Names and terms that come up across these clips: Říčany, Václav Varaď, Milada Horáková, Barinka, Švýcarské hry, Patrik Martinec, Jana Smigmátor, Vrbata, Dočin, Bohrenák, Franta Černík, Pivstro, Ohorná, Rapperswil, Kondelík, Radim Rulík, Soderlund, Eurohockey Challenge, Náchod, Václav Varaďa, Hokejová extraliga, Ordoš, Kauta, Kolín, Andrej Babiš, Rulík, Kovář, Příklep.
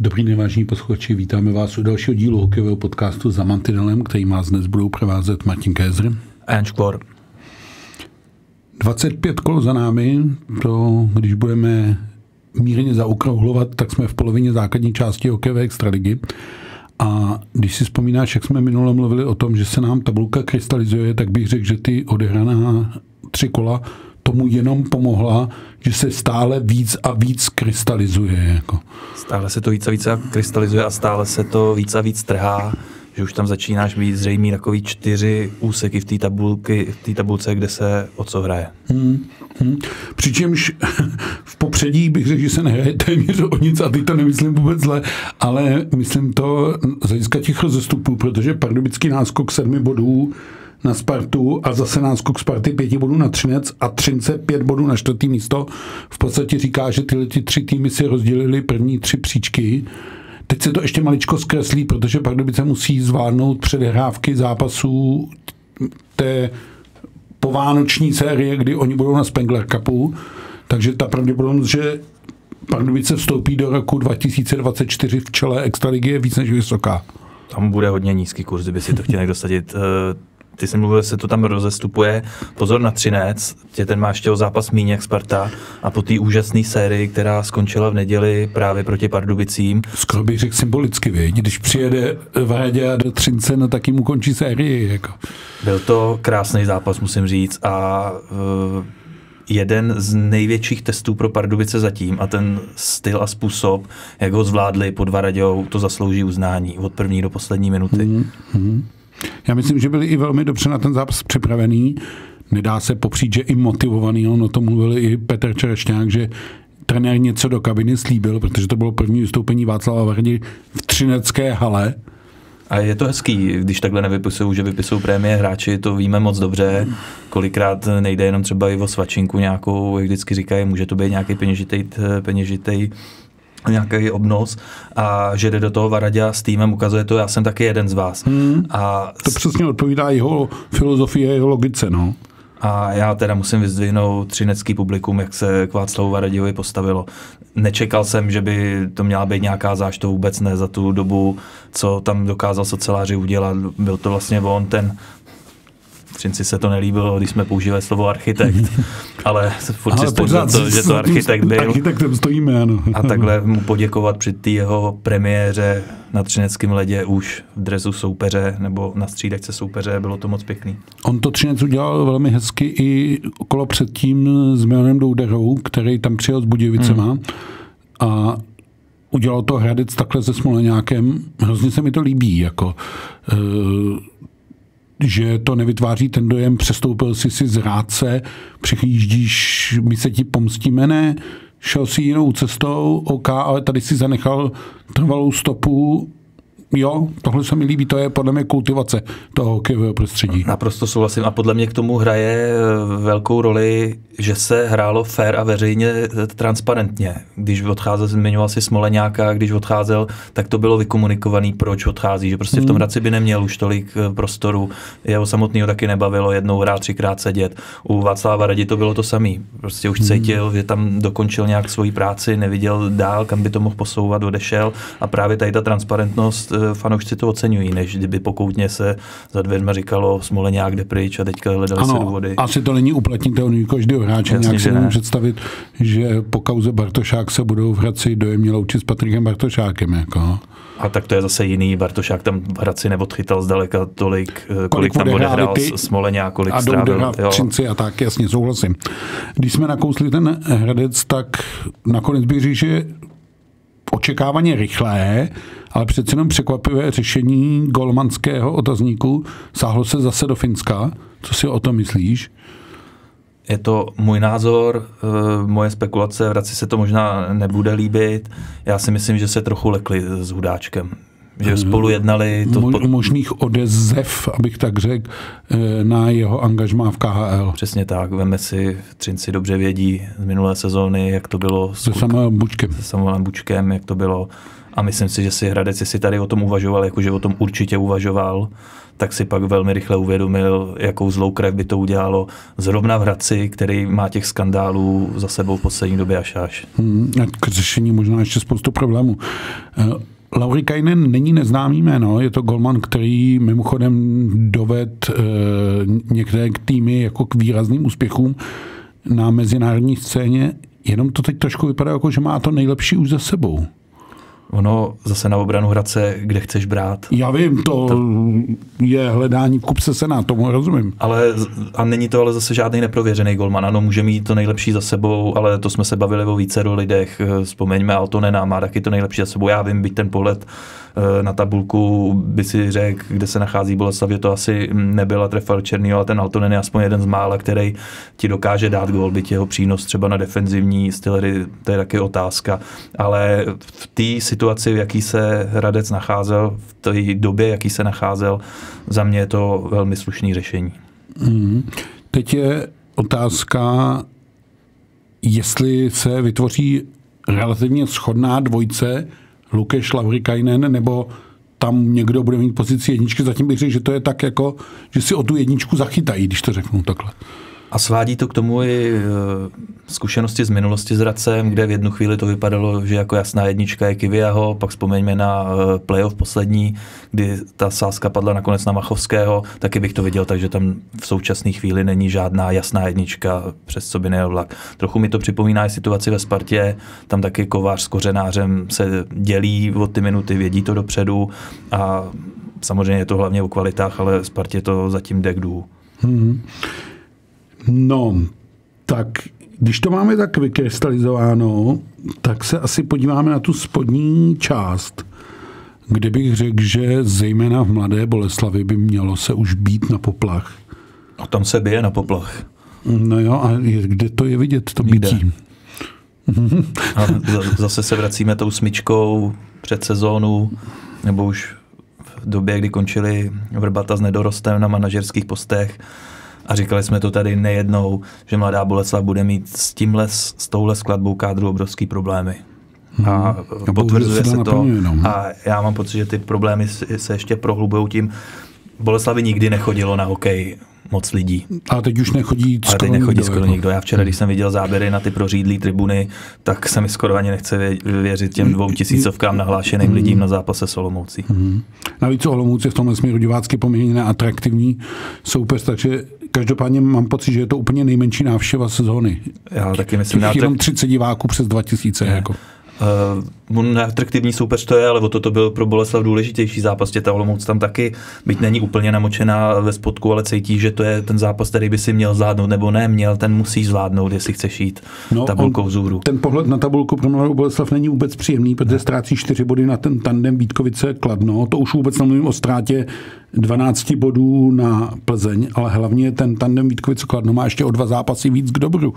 Dobrý den, vážení posluchači, vítáme vás u dalšího dílu hokejového podcastu Za mantinelem, který vás dnes budou provázet Martin Kézr a Jan Škvor. 25 kol za námi, to když budeme mírně zaokrouhlovat, tak jsme v polovině základní části hokejové extraligy. A když si vzpomínáš, jak jsme minule mluvili o tom, že se nám tabulka krystalizuje, tak bych řekl, že ty odehraná 3 kola tomu jenom pomohla, že se stále víc a víc krystalizuje. Jako. Stále se to víc a víc krystalizuje a stále se to víc a víc trhá, že už tam začínáš být zřejmý takový 4 úseky v té tabulce, kde se o co hraje. Přičemž v popředí bych řekl, že se nehraje téměř o nic a teď to nemyslím vůbec zle, ale myslím to z hlediska těch rozestupů, protože pardubický náskok 7 bodů na Spartu a zase náskok Sparty 5 bodů na Třinec a Třince 5 bodů na 4. místo. V podstatě říká, že tyhle 3 týmy si rozdělili první 3 příčky. Teď se to ještě maličko zkreslí, protože Pardubice musí zvládnout předhrávky zápasů té povánoční série, kdy oni budou na Spengler Cupu, takže ta pravděpodobnost, že Pardubice vstoupí do roku 2024 v čele extraligy, je víc než vysoká. Tam bude hodně nízký kurz, kdyby si to chtěl někdo sadit. Ty jsi mluvil, se to tam rozestupuje. Pozor na Třinec, ten má ještě o zápas míň jak Sparta a po té úžasné sérii, která skončila v neděli právě proti Pardubicím. Skoro bych řekl symbolicky, když přijede Varaďa do Třince, no tak jim ukončí sérii. Jako. Byl to krásný zápas, musím říct, a jeden z největších testů pro Pardubice zatím a ten styl a způsob, jak ho zvládli pod Varaďou, to zaslouží uznání od první do poslední minuty. Já myslím, že byli i velmi dobře na ten zápas připravený. Nedá se popřít, že i motivovaný. On o tom mluvil i Petr Čerešťák, že trenér něco do kabiny slíbil, protože to bylo první vystoupení Václava Vardi v třinecké hale. A je to hezký, když takhle nevypisují, že vypisují prémie hráči, to víme moc dobře. Kolikrát nejde jenom třeba i o svačinku nějakou, jak vždycky říkají, může to být nějaký peněžitej nějaký obnos a že jde do toho Varaďa s týmem, ukazuje to, já jsem taky jeden z vás. A to přesně odpovídá jeho filozofii a jeho logice, no. A já teda musím vyzdvihnout třinecký publikum, jak se k Václavu Varaďovi postavilo. Nečekal jsem, že by to měla být nějaká zášť, to vůbec ne, za tu dobu, co tam dokázal soceláři udělat. Byl to vlastně on ten, Třinci se to nelíbilo, když jsme používali slovo architekt, ale furt si stojí za to, že to architekt byl. Architektem stojíme, ano. A takhle mu poděkovat při té jeho premiéře na třineckém ledě už v dresu soupeře nebo na střídačce soupeře, bylo to moc pěkný. On to Třinec udělal velmi hezky i okolo předtím s Milanem Douderou, který tam přijel s Budějovicema a udělal to Hradec takhle se Smoleňákem. Hrozně se mi to líbí, jako že to nevytváří ten dojem, přestoupil si z rádce, přichýždíš, my se ti pomstíme, ne, šel si jinou cestou, OK, ale tady si zanechal trvalou stopu, jo, tohle se mi líbí, to je podle mě kultivace toho hokejového prostředí. Naprosto souhlasím a podle mě k tomu hraje velkou roli, že se hrálo fair a veřejně transparentně. Když odcházel, zmiňoval si Smoleňáka, když odcházel, tak to bylo vykomunikovaný, proč odchází, že prostě v tom Hradci by neměl už tolik prostoru, jeho samotného taky nebavilo jednou hrát, 3krát sedět. U Václava Varadi to bylo to samý. Prostě už cítil, že tam dokončil nějak svoji práci, neviděl dál, kam by to mohl posouvat, odešel a právě tady ta transparentnost fanoušci to oceňují, než kdyby pokoutně se za dveřma říkalo Smoleňák jde pryč a teďka hledali ano, se důvody. Asi to není uplatnitelný každého hráče. Jasně, nějak si nemůžu představit, že po kauze Bartošák se budou v Hradci dojemně loučit s Patrikem Bartošákem. Jako. A tak to je zase jiný. Bartošák tam v Hradci neodchytal zdaleka tolik, kolik tam odehrál Smoleňák, kolik strávil. A Doudera v Třinci a tak, jasně, souhlasím. Když jsme nakousli ten Hradec, tak nakonec bych říct, že očekávaně rychlé, ale přece jenom překvapivé řešení golmanského otazníku sáhlo se zase do Finska. Co si o tom myslíš? Je to můj názor, moje spekulace, Hradci se to možná nebude líbit. Já si myslím, že se trochu lekli s Hudáčkem. že spolu jednali. Možných odezev, abych tak řekl, na jeho angažmá v KHL. Přesně tak, veme si, Třinci dobře vědí z minulé sezóny, jak to bylo se Samuelem Bučkem, jak to bylo. A myslím si, že si Hradec, jestli tady o tom uvažoval, jakože o tom určitě uvažoval, tak si pak velmi rychle uvědomil, jakou zlou krev by to udělalo zrovna v Hradci, který má těch skandálů za sebou v poslední době až. K řešení možná ještě spoustu problémů. Laurikainen není neznámý jméno, je to golman, který mimochodem doved některé týmy jako k výrazným úspěchům na mezinárodní scéně, jenom to teď trošku vypadá, jako že má to nejlepší už za sebou. Ono zase na obranu Hradce, kde chceš brát. Já vím, to je hledání v kupce Sena, tomu rozumím. A není to ale zase žádný neprověřený golman. Ano, může mít to nejlepší za sebou, ale to jsme se bavili o vícero lidech. Vzpomeňme, Altonena má taky to nejlepší za sebou. Já vím, byť ten pohled na tabulku by si řekl, kde se nachází Boleslav, to asi nebyla trefa černý, ale ten Altonen je aspoň jeden z mála, který ti dokáže dát gól, byť jeho přínos třeba na defenzivní stylery, to je taky otázka. Ale v té situaci, v jaký se Hradec nacházel, v té době, jaký se nacházel, za mě je to velmi slušné řešení. Teď je otázka, jestli se vytvoří relativně shodná dvojce Lukeš, Laurikainen, nebo tam někdo bude mít pozici jedničky. Zatím bych řekl, že to je tak jako, že si o tu jedničku zachytají, když to řeknu takhle. A svádí to k tomu i zkušenosti z minulosti s Hradcem, kde v jednu chvíli to vypadalo, že jako jasná jednička je Kiviaho, pak vzpomeňme na playoff poslední, kdy ta sázka padla nakonec na Machovského, taky bych to viděl, takže tam v současné chvíli není žádná jasná jednička, přes co by nejel vlak. Trochu mi to připomíná i situaci ve Spartě, tam taky Kovář s Kořenářem se dělí o ty minuty, vědí to dopředu a samozřejmě je to hlavně o kvalitách, ale Spartě to zatím jde k důhu. No, tak když to máme tak vykrystalizováno, tak se asi podíváme na tu spodní část, kde bych řekl, že zejména v Mladé Boleslavi by mělo se už být na poplach. A tam se bije na poplach. No jo, a kde to je vidět, to bytí? A zase se vracíme tou smyčkou před sezónu, nebo už v době, kdy končili Vrbata s Nedorostem na manažerských postech. A říkali jsme to tady nejednou, že Mladá Boleslav bude mít s touhle skladbou kádru obrovský problémy. A potvrzuje se to. A já mám pocit, že ty problémy se ještě prohlubují tím. Boleslavi nikdy nechodilo na hokej moc lidí. A teď už nechodí skoro nikdo. Já včera, když jsem viděl záběry na ty prořídlé tribuny, tak se mi skoro ani nechce věřit těm 2000 nahlášeným lidím na zápase s Olomoucí. Navíc Olomouc je v tomhle směru divácky poměrně neatraktivní soupeř, takže každopádně mám pocit, že je to úplně nejmenší návštěva sezóny. Já taky myslím, jenom 30 diváků přes 2000. Jako. Atraktivní soupeř to je, ale o to byl pro Boleslav důležitější zápas. Ta Olomouc tam taky, byť není úplně namočená ve spodku, ale cítí, že to je ten zápas, který by si měl zvládnout, nebo ne, ten musí zvládnout, jestli chceš jít tabulkou vzhůru. Ten pohled na tabulku pro Mladou Boleslav není vůbec příjemný, protože ztrácí 4 body na ten tandem Vítkovice Kladno. To už vůbec nemluvím o ztrátě 12 bodů na Plzeň, ale hlavně ten tandem Vítkovice Kladno má ještě o 2 zápasy víc k dobru.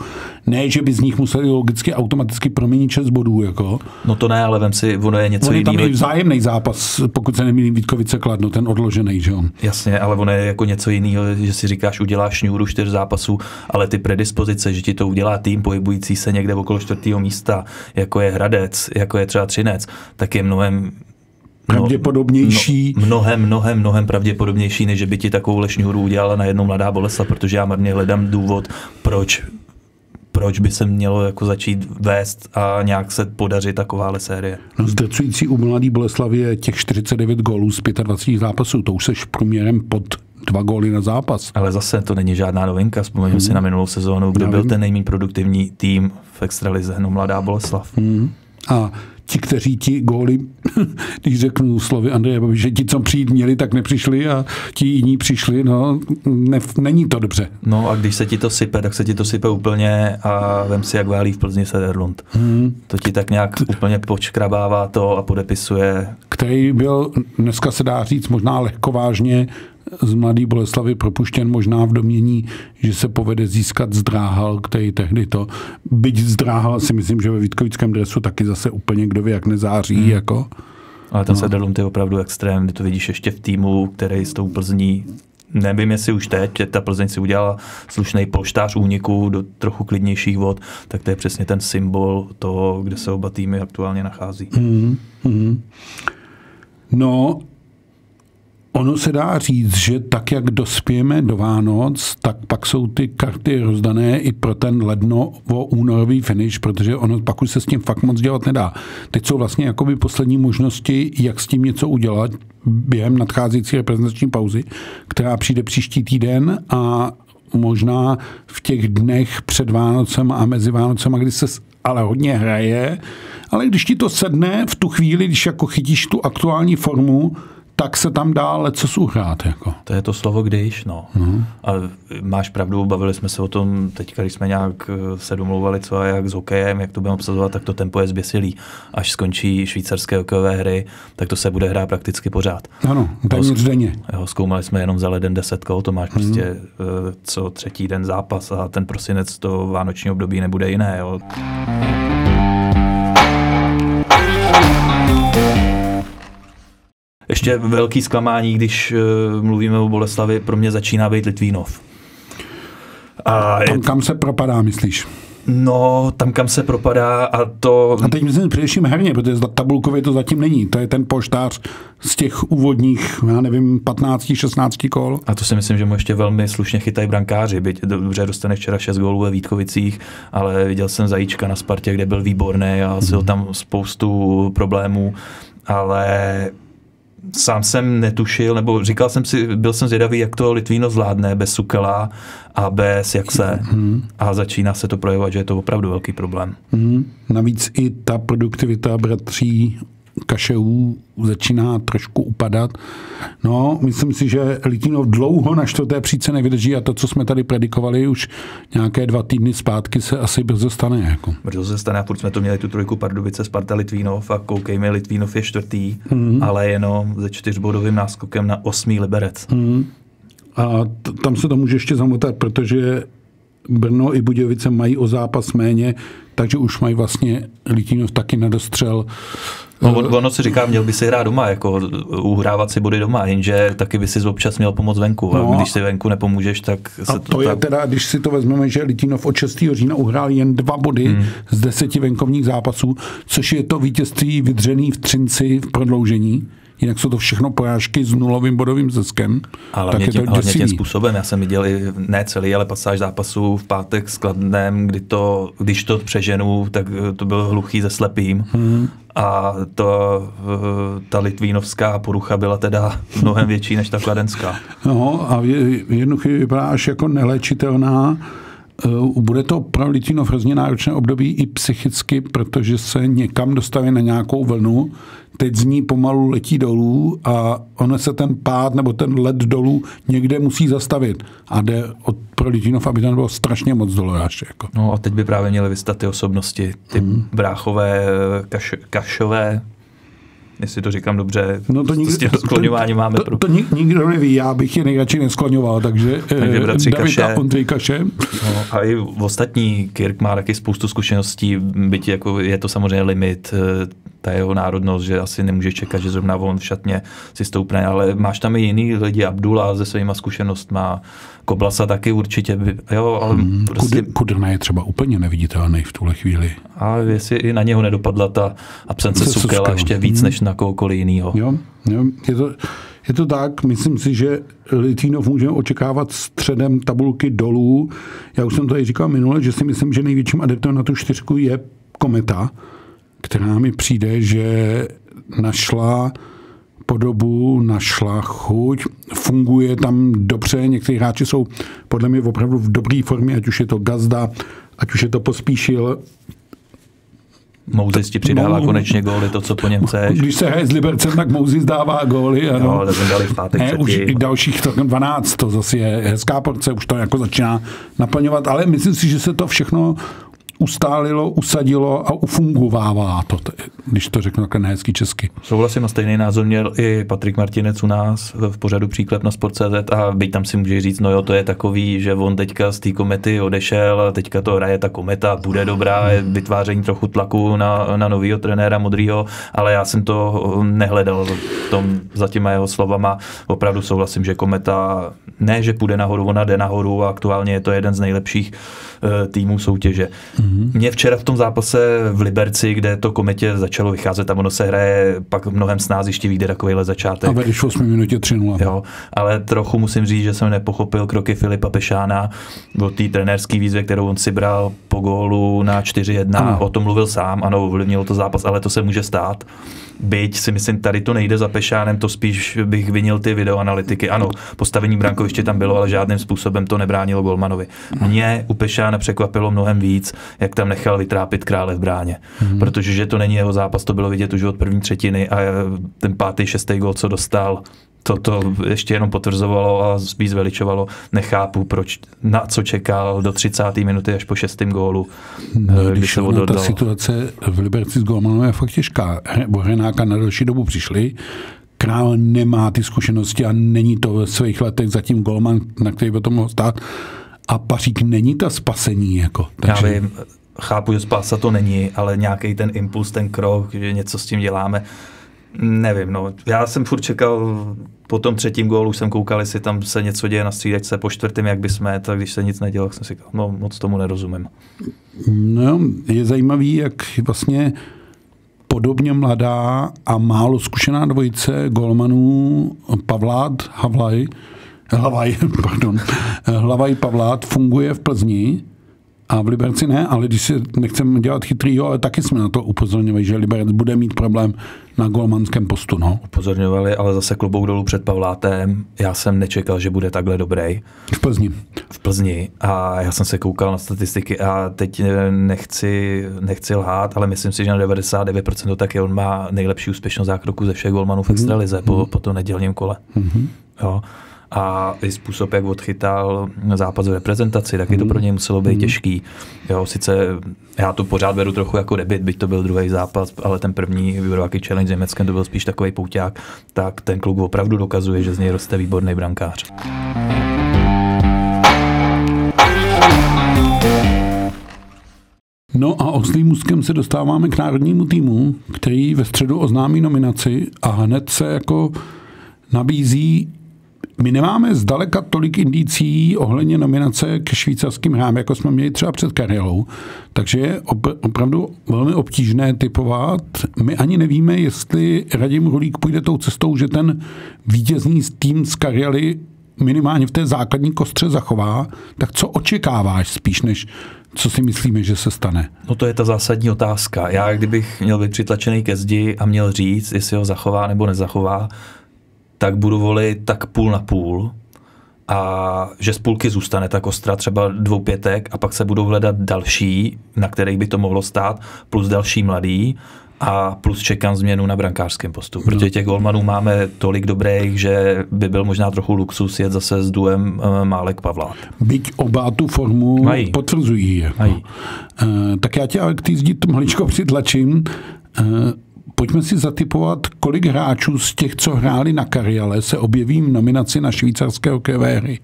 Ne, že by z nich museli logicky automaticky proměnit 6 bodů. Jako. No to ne, ale vem si, ono je něco jiného. Tam je vzájemný zápas, pokud se nemýlím, Vítkovice Kladno, ten odložený, že jo? Jasně, ale ono je jako něco jiného, že si říkáš, uděláš šňůru 4 zápasů, ale ty predispozice, že ti to udělá tým pohybující se někde okolo 4. místa, jako je Hradec, jako je třeba Třinec, tak je mnohem pravděpodobnější. Mnohem pravděpodobnější, než by ti takovou šňůru udělala najednou Mladá Boleslav, protože já marně hledám důvod, proč by se mělo jako začít vést a nějak se podařit takováhle série. No, zdrcující u Mladé Boleslavy je těch 49 gólů z 25 zápasů. To už seš průměrem pod 2 góly na zápas. Ale zase to není žádná novinka. Vzpomeňme si na minulou sezónu, kdo byl ten nejméně produktivní tým v extralize, Mladá Boleslav. A ti, kteří ti góly, když řeknu slovy Andreje Babiše, že ti, co přijít měli, tak nepřišli a ti jiní přišli, není to dobře. No a když se ti to sype, tak se ti to sype úplně a vem si, jak válí v Plzni Soderlund. To ti tak nějak úplně počkrabává to a podepisuje. Který byl, dneska se dá říct, možná lehkovážně z Mladé Boleslavy propuštěn, možná v domění, že se povede získat Zdráhal, který tehdy to, byť Zdráhal si myslím, že ve vítkovickém dresu taky zase úplně kdo ví, jak nezáří, jako. Ale ten Soderlund je opravdu extrém, kdy to vidíš ještě v týmu, který s tou Plzní, nevím jestli už teď, ta Plzeň si udělala slušný polštář úniku do trochu klidnějších vod, tak to je přesně ten symbol toho, kde se oba týmy aktuálně nachází. No, ono se dá říct, že tak, jak dospějeme do Vánoc, tak pak jsou ty karty rozdané i pro ten lednovo-únorový finish, protože ono pak už se s tím fakt moc dělat nedá. Teď jsou vlastně jakoby poslední možnosti, jak s tím něco udělat během nadcházející reprezentační pauzy, která přijde příští týden a možná v těch dnech před Vánocem a mezi Vánocem, kdy se ale hodně hraje, ale když ti to sedne v tu chvíli, když jako chytíš tu aktuální formu, tak se tam dá lecos uhrát. Jako. To je to slovo když, no. A máš pravdu, bavili jsme se o tom teď, když jsme nějak se domlouvali, co a jak s hokejem, jak to budeme obsazovat, tak to tempo je zběsilý. Až skončí švýcarské hokejové hry, tak to se bude hrát prakticky pořád. Ano, téměř denně. Zkoumali jsme jenom za leden 10 gólů, to máš prostě co třetí den zápas a ten prosinec to vánoční období nebude jiné. Jo. Ještě velký zklamání, když mluvíme o Boleslavi, pro mě začíná být Litvínov. Kam se propadá, myslíš? No, tam, kam se propadá a to... A teď myslím především herně, protože tabulkově to zatím není. To je ten polštář z těch úvodních, já nevím, 15, 16 kol. A to si myslím, že mu ještě velmi slušně chytají brankáři. Byť dobře dostane včera 6 gólů ve Vítkovicích, ale viděl jsem Zajíčka na Spartě, kde byl výborný a asi tam spoustu problémů, ale... Sám jsem netušil, nebo říkal jsem si, byl jsem zvědavý, jak to Litvínov zvládne bez Sukela a bez Jakse. A začíná se to projevovat, že je to opravdu velký problém. Navíc i ta produktivita bratří Kašeů začíná trošku upadat. No, myslím si, že Litvínov dlouho na čtvrté příčce nevydrží a to, co jsme tady predikovali už nějaké 2 týdny zpátky, se asi brzo stane. Jako. Brzo se stane a furt jsme to měli tu trojku Pardubice, Sparta, Litvínov a koukejme, Litvínov je čtvrtý, ale jenom ze 4bodovým náskokem na 8. Liberec. A tam se to může ještě zamotat, protože Brno i Budějovice mají o zápas méně, takže už mají vlastně Litvínov taky nedostřel. No, ono si říká, měl by si hrát doma, jako uhrávat si body doma, jenže taky by si občas měl pomoct venku. No, a když si venku nepomůžeš, tak... Se a to je tak... teda, když si to vezmeme, že Litvínov od 6. října uhrál jen 2 body z 10 venkovních zápasů, což je to vítězství vydřený v Třinci v prodloužení. Jinak jsou to všechno porážky s nulovým bodovým ziskem. Ale tím způsobem, já jsem viděl i ne celý, ale pasáž zápasu v pátek s Kladnem, kdy to, když to přeženu, tak to byl hluchý ze slepým. A ta litvínovská porucha byla teda mnohem větší než ta kladenská. No a jednu chvíli vypadá až jako neléčitelná. Bude to pro Litvínov hrozně náročné období i psychicky, protože se někam dostaví na nějakou vlnu, teď z ní pomalu letí dolů a ono se ten pád nebo ten let dolů někde musí zastavit. A jde pro Litvínov, aby tam bylo strašně moc dolů. Jako. No a teď by právě měly vystat ty osobnosti, ty bráchové, kašové, jestli to říkám dobře, no to nikdo, s tím skloňováním máme. To nikdo neví, já bych je nejradši neskloňoval, takže bratři Kaše. A Ondřej Kaše. No, a i ostatní, Kirk má taky spoustu zkušeností, byť jako je to samozřejmě limit, ta jeho národnost, že asi nemůžeš čekat, že zrovna on v šatně si stoupne, ale máš tam i jiný lidi, Abdullah se svýma zkušenostma, Koblasa taky určitě. Jo, ale prostě... Kudrna je třeba úplně neviditelný v tuhle chvíli. A jestli i na něho nedopadla ta absence Sukela ještě víc než na kohokoliv jinýho. Jo, je to tak, myslím si, že Litvínov můžeme očekávat středem tabulky dolů. Já už jsem to tady říkal minule, že si myslím, že největším adeptem na tu 4 je Kometa, která mi přijde, že našla podobu, našla chuť, funguje tam dobře, někteří hráči jsou podle mě opravdu v dobré formě, ať už je to Gazda, ať už je to Pospíšil. Mouzis ti přidává konečně góly, to, co po něm chceš. Když se hraje s Libercem, tak Mouzis dává góly. Ano. Jo, dali v pátek ne, už i dalších 12, to zase je hezká porce, už to jako začíná naplňovat, ale myslím si, že se to všechno ustálilo, usadilo a ufungovává to, když to řeknu takhle nehezky česky. Souhlasím, a stejný názor měl i Patrik Martinec u nás v pořadu Příklep na Sport.cz a byť tam si můžeš říct, no jo, to je takový, že on teďka z té komety odešel a teďka to hraje ta kometa, bude dobrá, je vytváření trochu tlaku na novýho trenéra Modrýho, ale já jsem to nehledal v tom za těma jeho slovama. Opravdu souhlasím, že kometa ne, že půjde nahoru, ona jde nahoru a aktuálně je to jeden z nejlepších týmů soutěže. Mě včera v tom zápase v Liberci, kde to kometě začalo vycházet, tam ono se hraje pak mnohem snáz, ještě vyjde takovýhle začátek. A vedeš v 8 minutě 3-0. Jo, ale trochu musím říct, že jsem nepochopil kroky Filipa Pešána o té trenérské výzvě, kterou on si bral po gólu na 4-1. O tom mluvil sám, ano, ovlivnilo to zápas, ale to se může stát. Byť si myslím, tady to nejde za Pešánem, to spíš bych vinil ty videoanalytiky. Ano, postavení brankoviště tam bylo, ale žádným způsobem to nebránilo golmanovi. Mě u Pešána překvapilo mnohem víc, jak tam nechal vytrápit Krále v bráně. Protože že to není jeho zápas, to bylo vidět už od první třetiny a ten pátý, šestý gól, co dostal, to ještě jenom potvrzovalo a spíš zveličovalo. Nechápu, proč, na co čekal do 30. minuty až po 6. gólu. Když se ta situace v Liberci s gólmanem je fakt těžká. Bohrenáka na další dobu přišli, Král nemá ty zkušenosti a není to ve svých letech zatím golman, na který by to mohl stát. A Pařík není ta spasení. Jako. Takže... Já vím, chápu, že spása to není, ale nějaký ten impuls, ten krok, že něco s tím děláme, nevím, no. Já jsem furt čekal, po tom třetím gólu jsem koukal, jestli tam se něco děje na střídačce, po čtvrtém, jak by jsme, tak když se nic nedělo, tak jsem si říkal, no moc tomu nerozumím. No, je zajímavý, jak vlastně podobně mladá a málo zkušená dvojice golmanů Pavlát, Hlavaj, Pavlát funguje v Plzni a v Liberci ne, ale když si nechceme dělat chytrýho, ale taky jsme na to upozorňovali, že Liberec bude mít problém na golmanském postu. No. Upozorňovali, ale zase klobouk dolů před Pavlátem. Já jsem nečekal, že bude takhle dobrý. V Plzni. A já jsem se koukal na statistiky a teď nechci lhát, ale myslím si, že na 99% to taky on má nejlepší úspěšnost zákroku ze všech golmanů v extralize po tom nedělním kole. Jo. A i způsob, jak odchytal zápas v reprezentaci, taky to pro něj muselo být těžký. Jo, sice já to pořád beru trochu jako debit, byť to byl druhý zápas, ale ten první Eurohockey Challenge s Německem to byl spíš takový pouťák, tak ten kluk opravdu dokazuje, že z něj roste výborný brankář. No a oslým úzkem se dostáváme k národnímu týmu, který ve středu oznámí nominaci a hned se jako nabízí. My nemáme zdaleka tolik indicí ohledně nominace ke švýcarským hrám, jako jsme měli třeba před kariérou. Takže je opravdu velmi obtížné typovat. My ani nevíme, jestli Radim Rulík půjde tou cestou, že ten vítězný tým z kariéry minimálně v té základní kostře zachová. Tak co očekáváš spíš, než co si myslíme, že se stane? No to je ta zásadní otázka. Já kdybych měl být přitlačený ke zdi a měl říct, jestli ho zachová nebo nezachová, tak budu volit tak půl na půl a že z půlky zůstane ta kostra třeba 2 pětek a pak se budou hledat další, na kterých by to mohlo stát, plus další mladý a plus čekám změnu na brankářském postu. Protože těch golmanů máme tolik dobrých, že by byl možná trochu luxus jet zase s duem Málek Pavlát. Byť oba tu formu mají. Potvrzují. Jako. Tak já tě ale k týzdi maličko přitlačím. Pojďme si zatipovat, kolik hráčů z těch, co hráli na kariále, se objeví v nominaci na švýcarské hokejové hry.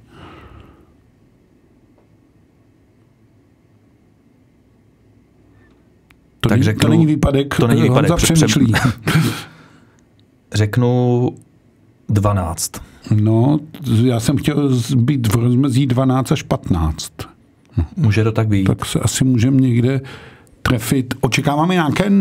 To není výpadek, Honza přemýšlí. Řeknu 12. No, já jsem chtěl být v rozmezí 12 až 15. Může to tak být. Tak se asi můžeme někde trefit. Očekáváme nějaké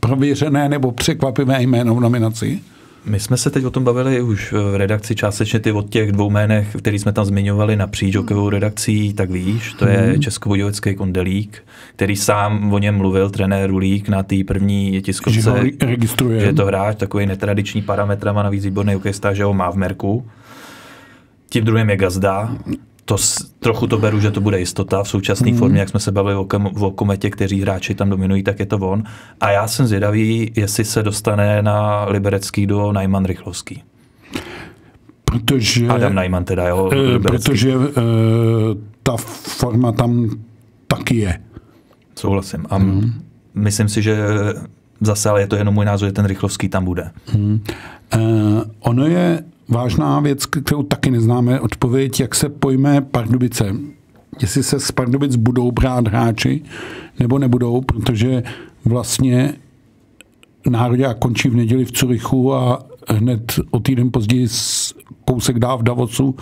prověřené nebo překvapivé jméno v nominaci? My jsme se teď o tom bavili už v redakci částečně ty od těch 2 jménech, který jsme tam zmiňovali napříč hokejovou redakcí, tak víš, to je českobudějovický Kondelík, který sám o něm mluvil, trenér Rulík na té první tiskovce, že je to hráč, takový netradiční parametr, má navíc výborný hokejista, že ho má v merku. Tím druhým je Gazda. Trochu to beru, že to bude jistota v současné formě, jak jsme se bavili o kometě, kteří hráči tam dominují, tak je to on. A já jsem zvědavý, jestli se dostane na liberecký duo Najman-Rychlovský. Adam Najman teda, jo. Liberecký. Protože ta forma tam taky je. Souhlasím. A myslím si, že zase, ale je to jenom můj názor, že ten Rychlovský tam bude. Ono je vážná věc, kterou taky neznáme odpověď, jak se pojme Pardubice. Jestli se z Pardubic budou brát hráči, nebo nebudou, protože vlastně nároďák končí v neděli v Curychu a hned o týden později kousek dál v Davosu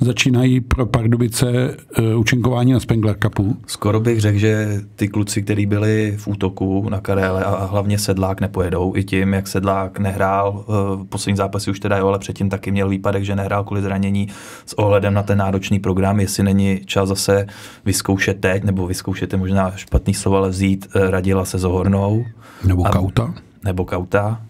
začínají pro Pardubice účinkování na Spengler Cupu. Skoro bych řekl, že ty kluci, kteří byli v útoku na Karele a hlavně Sedlák, nepojedou. I tím, jak Sedlák nehrál, v posledním zápasy už teda jo, ale předtím taky měl výpadek, že nehrál kvůli zranění, s ohledem na ten náročný program, jestli není čas zase vyzkoušet teď, nebo vyzkoušet je možná špatný slovo, ale vzít Radila se Ohornou. Nebo Kauta. Nebo Kauta.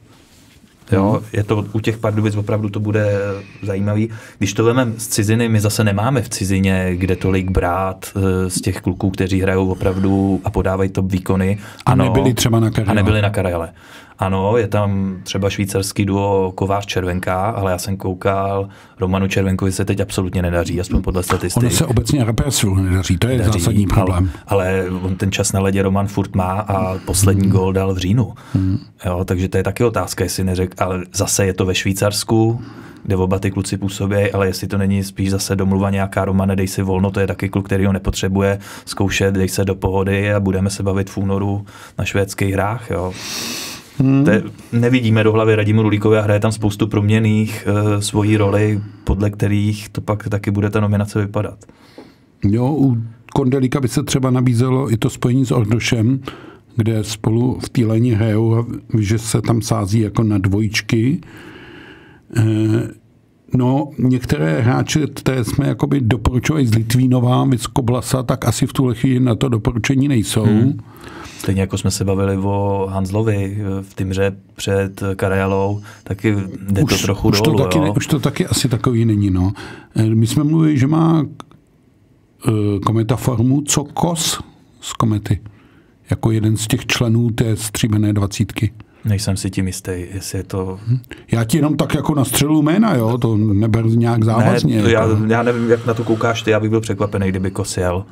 Jo, je to u těch Pardubic opravdu to bude zajímavý. Když to vememe z ciziny, my zase nemáme v cizině kde tolik brát z těch kluků, kteří hrajou opravdu a podávají top výkony. Ano, a nebyli třeba na Karele. A nebyli na Karele. Ano, je tam třeba švýcarský duo Kovář-Červenka, ale já jsem koukal, Romanu Červenkovi se teď absolutně nedaří, aspoň podle statistik. Ono se obecně Rappersu nedaří, to je zásadní problém. Ale on ten čas na ledě Roman furt má a poslední gól dal v říjnu. Jo, takže to je taky otázka, jestli neřekl, ale zase je to ve Švýcarsku, kde oba ty kluci působí, ale jestli to není spíš zase domluva nějaká, Romane, dej si volno, to je taky kluk, který ho nepotřebuje zkoušet, dej se do pohody a budeme se bavit v únoru na švédských hrách. Jo. Nevidíme do hlavy Radimu Rulíkovi a hraje tam spoustu proměnných svojí roli, podle kterých to pak taky bude ta nominace vypadat. Jo, u Kondelíka by se třeba nabízelo i to spojení s Ordošem, kde spolu v Týleni hrajou a že se tam sází jako na dvojičky. No, některé hráče, které jsme jakoby doporučovali z Litvínova, Vyskoblasa, tak asi v tuhle chvíli na to doporučení nejsou. Stejně jako jsme se bavili o Hanzlovi v Tymře před Karajalou, taky jde už, to trochu dolů. Už to taky asi takový není. No. My jsme mluvili, že má Kometa formu, co Kos z Komety, jako jeden z těch členů té stříbené 20. Nejsem si tím jistý, jestli je to... Já ti jenom tak jako nastřelu jména, jo? To neber nějak závazně. Ne, já nevím, jak na to koukáš ty, já bych byl překvapený, kdyby Kos jel.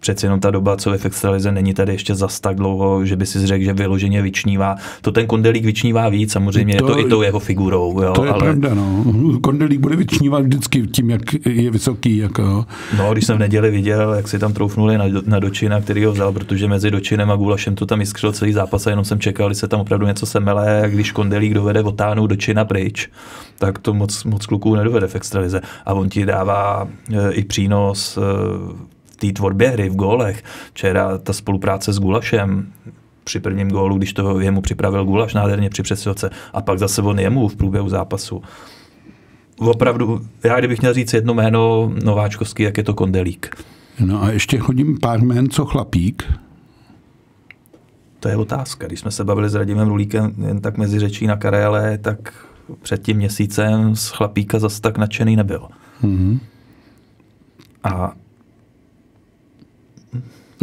Přeci jenom ta doba, co je v extralize, není tady ještě zas tak dlouho, že by si řekl, že vyloženě vyčnívá. To ten Kondelík vyčnívá víc, samozřejmě to, je to i tou jeho figurou. Jo, to je ale... pravda, no. Kondelík bude vyčnívat vždycky tím, jak je vysoký. Jako. No, když jsem v neděli viděl, jak si tam troufnuli na Dočina, který ho vzal, protože mezi Dočinem a Gulašem to tam jiskřil celý zápas a jenom jsem čekal, když se tam opravdu něco semele, a když Kondelík dovede otáhnout Dočina pryč, tak to moc kluků nedovede v extralize. A on ti dává i přínos té tvorbě hry v gólech. Včera ta spolupráce s Gulašem při prvním gólu, když to jemu připravil Gulaš nádherně při přesilovce a pak zase on jemu v průběhu zápasu. Opravdu, já kdybych měl říct jedno jméno nováčkovský, jak je to Kondelík. No a ještě chodím pár jmén, co Chlapík? To je otázka. Když jsme se bavili s Radimem Rulíkem jen tak mezi řečí na Karele, tak před tím měsícem z Chlapíka zase tak nadšený nebyl. A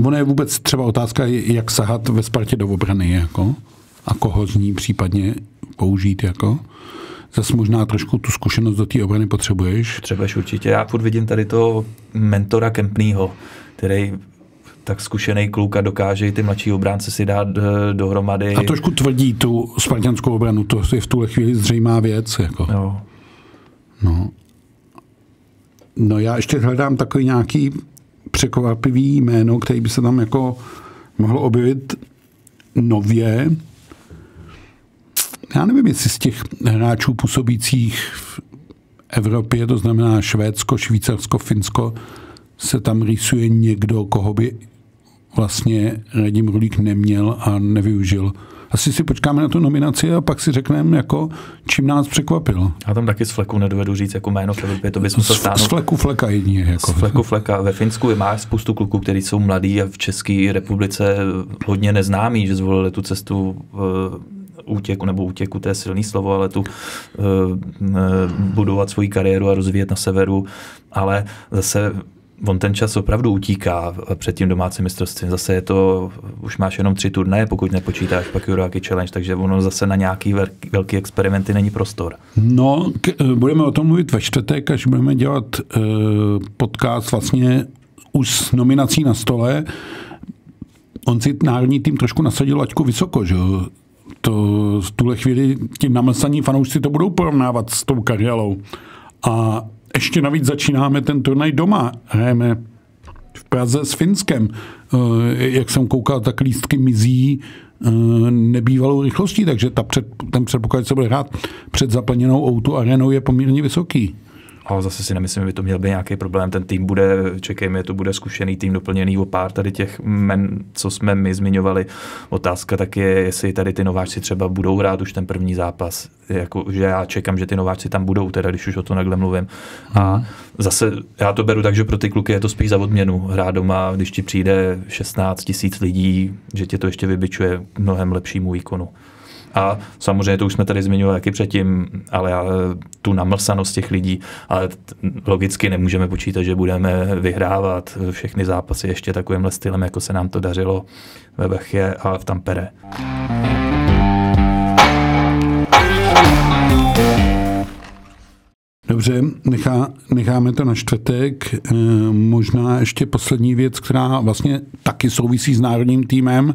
ono je vůbec třeba otázka, jak sahat ve Spartě do obrany, jako, a koho z ní případně použít, jako. Zase možná trošku tu zkušenost do té obrany potřebuješ. Potřebuješ určitě. Já furt vidím tady toho mentora Kempnýho, který tak zkušený kluk a dokáže ty mladší obránce si dát dohromady. A trošku tvrdí tu spartanskou obranu, to je v tuhle chvíli zřejmá věc, jako. Jo. No já ještě hledám takový nějaký překvapivý jméno, který by se tam jako mohlo objevit nově. Já nevím, jestli z těch hráčů působících v Evropě, to znamená Švédsko, Švýcarsko, Finsko, se tam rýsuje někdo, koho by vlastně Radim Rulík neměl a nevyužil. Asi si počkáme na tu nominaci a pak si řekneme, jako, čím nás překvapil. Já tam taky z fleku nedovedu říct jako jméno, to bys musel stáhnout. Z fleku fleka jedině. Jako. Z fleku fleka. Ve Finsku má spoustu kluků, kteří jsou mladí a v České republice hodně neznámí, že zvolili tu cestu útěku, nebo útěku, to je silný slovo, ale tu budovat svoji kariéru a rozvíjet na severu. Ale zase on ten čas opravdu utíká před tím domácím mistrovstvím. Zase je to, už máš jenom 3 turnaje, pokud nepočítáš pak Juráky Challenge, takže ono zase na nějaký velký experimenty není prostor. No, budeme o tom mluvit ve čtvrtek, až budeme dělat podcast vlastně už s nominací na stole. on si národní tým trošku nasadil laťku vysoko, že jo? To v tuhle chvíli tím namlsaní fanoušci to budou porovnávat s tou Karjalou. A ještě navíc začínáme ten turnaj doma. Hrajeme v Praze s Finskem. Jak jsem koukal, tak lístky mizí nebývalou rychlostí, takže ten předpoklad, že se bude hrát před zaplněnou O2 arenou, je poměrně vysoký. Ale zase si nemyslím, že by to měl být nějaký problém. Ten tým bude, čekejme, to bude zkušený tým doplněný o pár tady těch men, co jsme my zmiňovali. Otázka tak je, jestli tady ty nováčci třeba budou hrát už ten první zápas. Jako, že já čekám, že ty nováčci tam budou, teda když už o to takhle mluvím. A zase já to beru tak, že pro ty kluky je to spíš za odměnu. Hrát doma, když ti přijde 16 000 lidí, že tě to ještě vybičuje mnohem lepšímu výkonu. A samozřejmě to už jsme tady zmiňovali taky předtím, ale tu namlsanost těch lidí, ale logicky nemůžeme počítat, že budeme vyhrávat všechny zápasy ještě takovýmhle stylem, jako se nám to dařilo ve Bechě a v Tampere. Dobře, necháme to na čtvrtek. Možná ještě poslední věc, která vlastně taky souvisí s národním týmem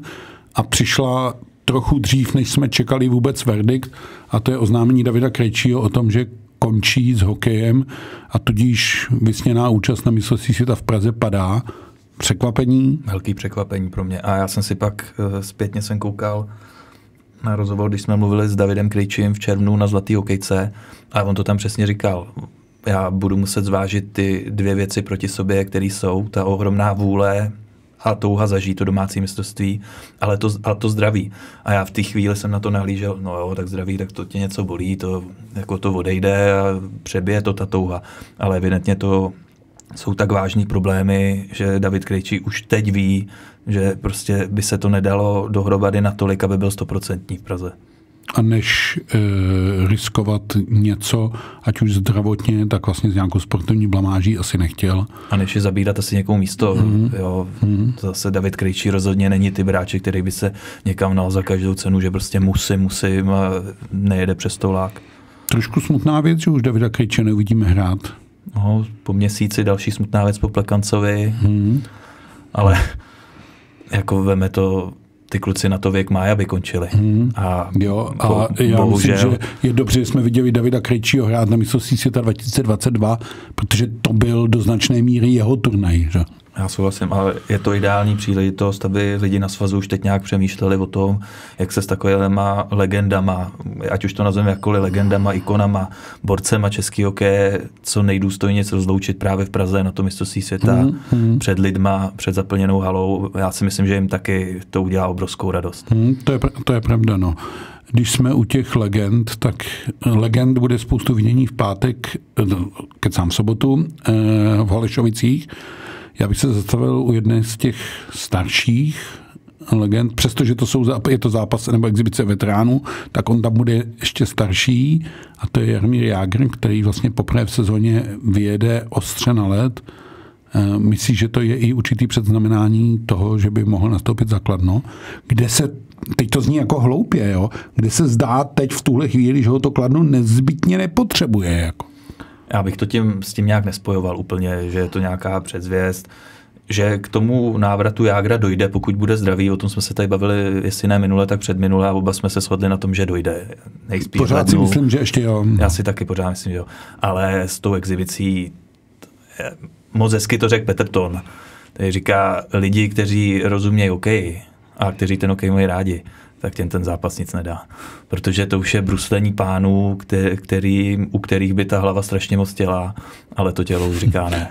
a přišla trochu dřív, než jsme čekali vůbec verdikt, a to je oznámení Davida Krejčího o tom, že končí s hokejem a tudíž vysněná účast na mistrovství světa v Praze padá. Překvapení? Velký překvapení pro mě. A já jsem si pak zpětně koukal na rozhovor, když jsme mluvili s Davidem Krejčím v červnu na Zlatý hokejce, a on to tam přesně říkal. Já budu muset zvážit ty dvě věci proti sobě, které jsou. Ta ohromná vůle a touha zažít to domácí mistrovství, ale to zdraví. A já v té chvíli jsem na to nahlížel, no jo, tak zdraví, tak to tě něco bolí, to jako to odejde a přebije to ta touha. Ale evidentně to jsou tak vážní problémy, že David Krejčí už teď ví, že prostě by se to nedalo dohromady natolik, aby byl 100% v Praze. A než riskovat něco, ať už zdravotně, tak vlastně s nějakou sportovní blamáží asi nechtěl. A než je zabírat asi někomu místo. Jo. Zase David Krejčí rozhodně není ty bráči, který by se někam nal za každou cenu, že prostě musím a nejede přes toulák. Trošku smutná věc, že už Davida Krejče neuvidíme hrát. No, po měsíci další smutná věc po Plekancovi. Ale jako veme to, ty kluci na to věk mají, aby končili. A já myslím, že je dobře, že jsme viděli Davida Krejčího hrát na mistrovství světa 2022, protože to byl do značné míry jeho turnaj. Že? Já souhlasím, ale je to ideální příležitost, aby lidi na svazu už teď nějak přemýšleli o tom, jak se s takovýma legendama, ať už to nazveme jakkoliv, legendama, ikonama, borcema český hokeje, co nejdůstojně se rozloučit právě v Praze na to mistrovství světa, před lidma, před zaplněnou halou. Já si myslím, že jim taky to udělá obrovskou radost. To je pravda, no. Když jsme u těch legend, tak legend bude spoustu vidění v pátek, kecám v sobotu, v Holešovicích. Já bych se zastavil u jedné z těch starších legend, přestože je to zápas nebo exibice veteránů, tak on tam bude ještě starší, a to je Jaromír Jágr, který vlastně poprvé v sezóně vyjede ostře na led. Myslím, že to je i určitý předznamenání toho, že by mohl nastoupit za Kladno, kde se, teď to zní jako hloupě, jo, kde se zdá teď v tuhle chvíli, že ho to Kladno nezbytně nepotřebuje, jako. Já bych to s tím nějak nespojoval úplně, že je to nějaká předzvěst, že k tomu návratu Jágra dojde, pokud bude zdravý. O tom jsme se tady bavili, jestli ne minule, tak předminule, a oba jsme se shodli na tom, že dojde. Nejspíš pořád hlednou. Si myslím, že ještě jo. Já si taky pořád myslím, že jo. Ale s tou exibicí, moc hezky to řekl Petr Ton, který říká, lidi, kteří rozumějí hokeji a kteří ten hokej mají rádi, tak ten zápas nic nedá. Protože to už je bruslení pánů, u kterých by ta hlava strašně moc chtěla, ale to tělo už říká ne.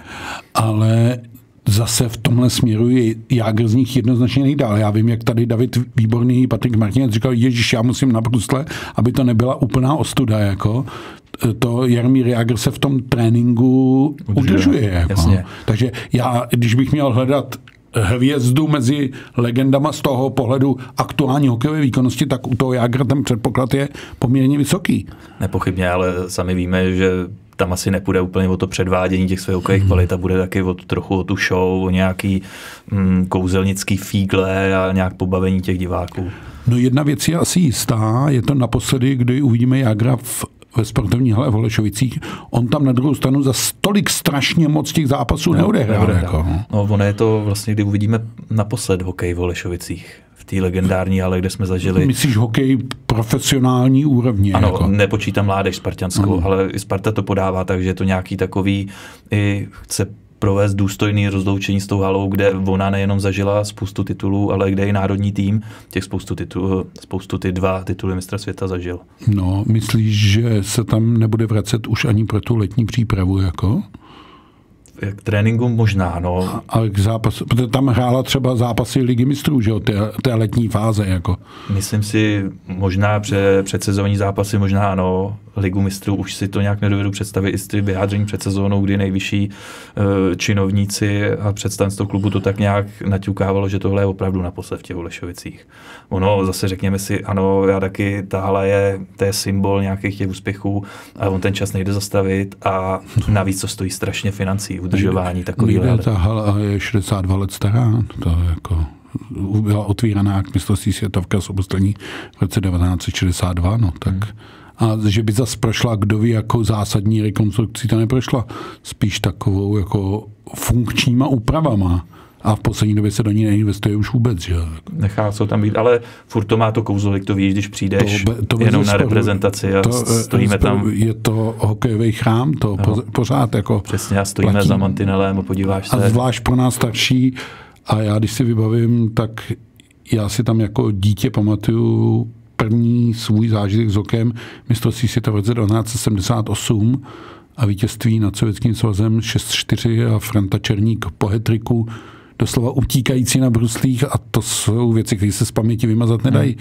Ale zase v tomhle směru je Jágr z nich jednoznačně nejdál. Já vím, jak tady David Výborný, Patrik Martinec říkal, ježiš, já musím na brusle, aby to nebyla úplná ostuda, jako. To Jaromír Jágr se v tom tréninku udržuje. Jako. Jasně. Takže já, když bych měl hledat hvězdu mezi legendama z toho pohledu aktuální hokejové výkonnosti, tak u toho Jágra ten předpoklad je poměrně vysoký. Nepochybně, ale sami víme, že tam asi nepůjde úplně o to předvádění těch svých hokejových kvalit, a bude taky trochu o tu show, o nějaký kouzelnický fígle a nějak pobavení těch diváků. No jedna věc je asi jistá, je to naposledy, kdy uvidíme Jágra v ve sportovní hale v Holešovicích, on tam na druhou stranu za tolik strašně moc těch zápasů neodehrál. Jako. No, ono je to vlastně, kdy uvidíme naposled hokej v Holešovicích. V té legendární hale, kde jsme zažili... Myslíš hokej profesionální úrovně? Ano, jako. Nepočítám mládež spartanskou, ale i Sparta to podává, takže je to nějaký takový... I chce provést důstojný rozloučení s tou halou, kde ona nejenom zažila spoustu titulů, ale kde i národní tým těch dva tituly mistra světa zažil. No, myslíš, že se tam nebude vracet už ani pro tu letní přípravu, jako? K tréninku možná, no. Ale k zápasu, protože tam hrála třeba zápasy ligy mistrů, že jo, té letní fáze, jako. Myslím si, možná předsezónní zápasy, možná ano, ligu mistrů už si to nějak nedovedu představit, i z ty vyjádření před sezónou, kdy nejvyšší činovníci a představenstvo klubu to tak nějak naťukávalo, že tohle je opravdu naposled v těch Holešovicích. Ono, zase řekněme si, ano, já taky, tahle je, to je symbol nějakých těch úspěchů, ale on ten čas nejde zastavit a navíc to stojí strašně financí, udržování takovýhle. Ta hala je 62 let stará, to jako byla otvíraná k mistrovství světovka z obostlení v roce 1962, no tak... A že by zase prošla, kdo ví, jako zásadní rekonstrukci, to neprošla. Spíš takovou jako funkčníma úpravama. A v poslední době se do ní neinvestuje už vůbec, že? Nechá se tam být, ale furt to má to kouzlo, to víš, když přijdeš to jenom na reprezentaci a stojíme tam. Je to hokejový chrám, to no, pořád jako... Přesně, a stojíme za mantinelem a podíváš se. A zvlášť pro nás starší, a já když si vybavím, tak já si tam jako dítě pamatuju první svůj zážitek s hokejem mistrovství světa v roce 1978 a vítězství nad Sovětským svazem 6-4 a Franta Černík po hetriku doslova utíkající na bruslích, a to jsou věci, které se z paměti vymazat nedají.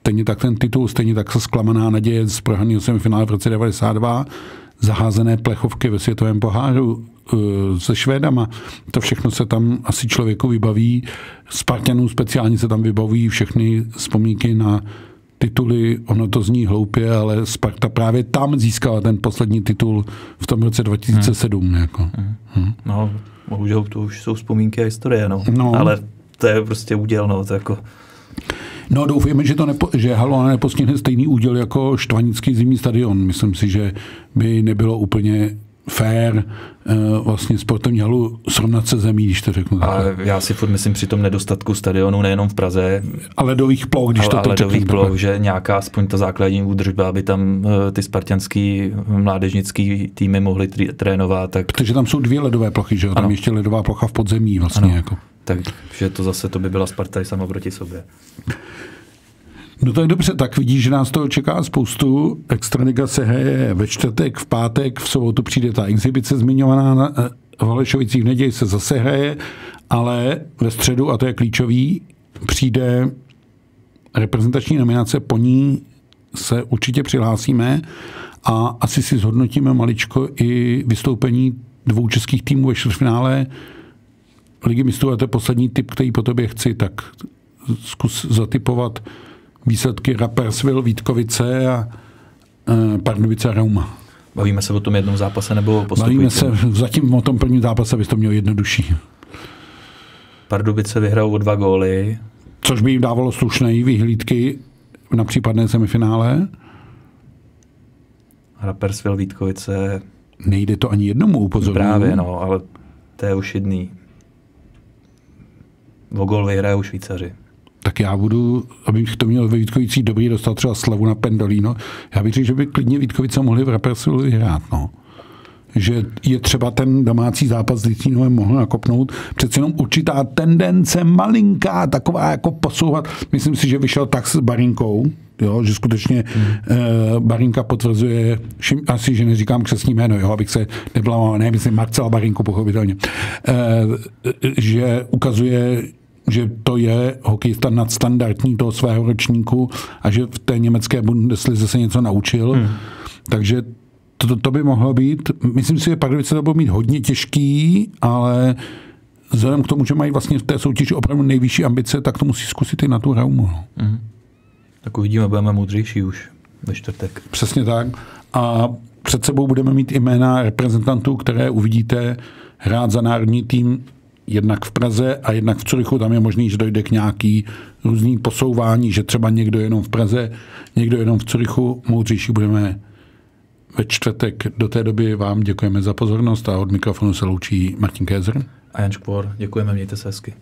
Stejně tak ten titul, stejně tak se zklamaná naděje z prohraného semifinále v roce 92, zaházené plechovky ve světovém poháru se Švédama. To všechno se tam asi člověku vybaví. Spartanů speciálně se tam vybaví všechny vzpomínky na tituly, ono to zní hloupě, ale Sparta právě tam získala ten poslední titul v tom roce 2007. Jako. No, bohužel to už jsou vzpomínky a historie, no. Ale to je prostě úděl, no, to jako... No, doufujeme, že Halona nepostihne stejný úděl jako štvanický zimní stadion. Myslím si, že by nebylo úplně fér vlastně sportovní halu srovnat se zemí, když to řeknu. Ale já si furt myslím při tom nedostatku stadionu nejenom v Praze. A ledových ploch, když to ledových ploch, že nějaká aspoň ta základní údržba, aby tam ty spartanský mládežnický týmy mohly trénovat. Tak... Protože tam jsou dvě ledové plochy, že jo? Tam ještě ledová plocha v podzemí vlastně. Jako. Takže to zase to by byla Sparta i sama proti sobě. No tak dobře, tak vidíš, že nás toho čeká spoustu. Extraliga se hraje ve čtvrtek, v pátek, v sobotu přijde ta exibice zmiňovaná v Holešovicích, v neděli se zase hraje, ale ve středu, a to je klíčový, přijde reprezentační nominace, po ní se určitě přihlásíme a asi si zhodnotíme maličko i vystoupení dvou českých týmů ve čtvrtfinále Ligy mistrů, a to je poslední tip, který po tobě chci, tak zkus zatipovat výsledky Rapperswil, Vítkovice a Pardubice a Rauma. Bavíme se o tom jednom zápase nebo postupujte? Bavíme se zatím o tom prvním zápase, bys to měl jednodušší. Pardubice vyhrajou o 2 góly. Což by jim dávalo slušné vyhlídky na případné semifinále. Rapperswil, Vítkovice... Nejde to ani jednomu, upozorňuji. Právě, no, ale to je už jedný. O gól vyhrajou Švýcaři. Tak já budu, abych to měl ve Vítkovicích dobrý, dostat třeba slavu na Pendolino. Já bych řekl, že by klidně Vítkovice mohli v Rapperswilu vyhrát, no. Že je třeba ten domácí zápas s Litvínovem mohl nakopnout. Přece jenom určitá tendence malinká, taková jako posouvat. Myslím si, že vyšel tak s Barinkou, jo, že skutečně Barinka potvrzuje, asi, že neříkám křestní jméno, jo, abych se neblámal, ne, myslím Marcela Barinku, pochopitelně, že ukazuje, že to je hokejista nadstandardní toho svého ročníku a že v té německé Bundeslize se něco naučil. Takže to by mohlo být. Myslím si, že Pardubice to budou mít hodně těžký, ale vzhledem k tomu, že mají vlastně v té soutěži opravdu nejvyšší ambice, tak to musí zkusit i na tu Raumu. Tak uvidíme, budeme moudřejší už ve čtvrtek. Přesně tak. A před sebou budeme mít jména reprezentantů, které uvidíte hrát za národní tým jednak v Praze a jednak v Curychu. Tam je možný, že dojde k nějaký různý posouvání, že třeba někdo jenom v Praze, někdo jenom v Curychu. Moudřejší budeme ve čtvrtek. Do té doby vám děkujeme za pozornost a od mikrofonu se loučí Martin Kézr a Jan Škvor. Děkujeme, mějte se hezky.